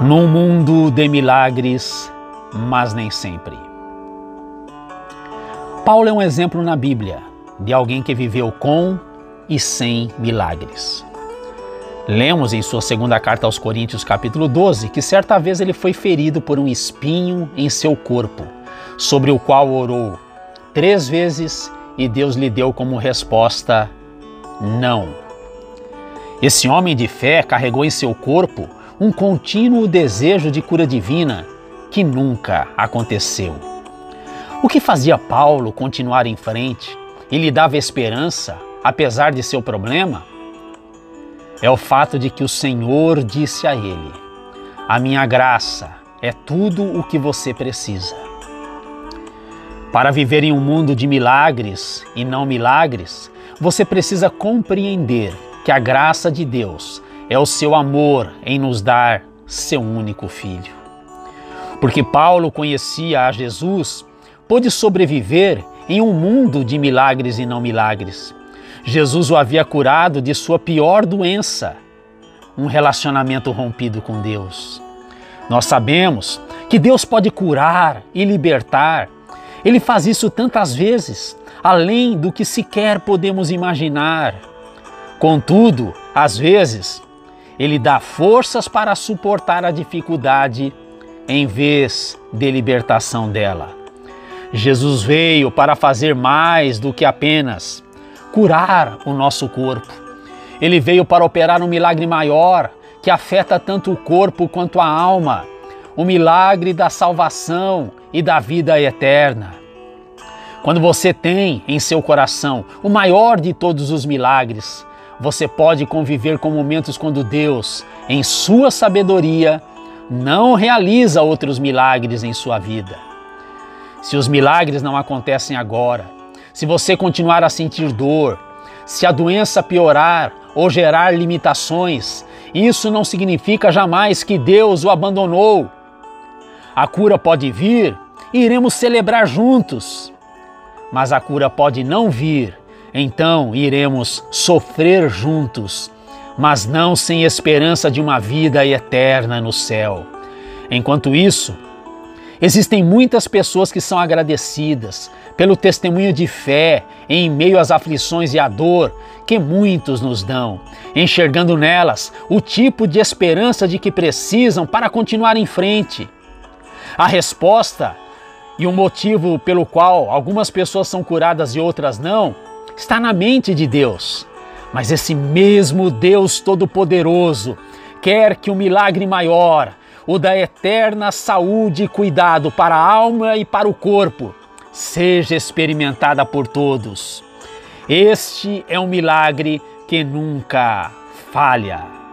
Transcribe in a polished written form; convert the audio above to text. num mundo de milagres, mas nem sempre. Paulo é um exemplo na Bíblia de alguém que viveu com e sem milagres. Lemos em sua segunda carta aos Coríntios, capítulo 12, que certa vez ele foi ferido por um espinho em seu corpo, sobre o qual orou 3 vezes e Deus lhe deu como resposta, não. Esse homem de fé carregou em seu corpo um contínuo desejo de cura divina que nunca aconteceu. O que fazia Paulo continuar em frente e lhe dava esperança, apesar de seu problema? É o fato de que o Senhor disse a ele, a minha graça é tudo o que você precisa. Para viver em um mundo de milagres e não milagres, você precisa compreender que a graça de Deus é o seu amor em nos dar seu único filho. Porque Paulo conhecia a Jesus, pôde sobreviver em um mundo de milagres e não milagres. Jesus o havia curado de sua pior doença, um relacionamento rompido com Deus. Nós sabemos que Deus pode curar e libertar. Ele faz isso tantas vezes, além do que sequer podemos imaginar. Contudo, às vezes, Ele dá forças para suportar a dificuldade em vez de libertação dela. Jesus veio para fazer mais do que apenas curar o nosso corpo. Ele veio para operar um milagre maior que afeta tanto o corpo quanto a alma, o milagre da salvação e da vida eterna. Quando você tem em seu coração o maior de todos os milagres, você pode conviver com momentos quando Deus, em sua sabedoria, não realiza outros milagres em sua vida. Se os milagres não acontecem agora, se você continuar a sentir dor, se a doença piorar ou gerar limitações, isso não significa jamais que Deus o abandonou. A cura pode vir e iremos celebrar juntos, mas a cura pode não vir, então iremos sofrer juntos, mas não sem esperança de uma vida eterna no céu. Enquanto isso, existem muitas pessoas que são agradecidas pelo testemunho de fé em meio às aflições e à dor que muitos nos dão, enxergando nelas o tipo de esperança de que precisam para continuar em frente. A resposta e o motivo pelo qual algumas pessoas são curadas e outras não, está na mente de Deus. Mas esse mesmo Deus Todo-Poderoso quer que o milagre maior, o da eterna saúde e cuidado para a alma e para o corpo, seja experimentada por todos. Este é um milagre que nunca falha.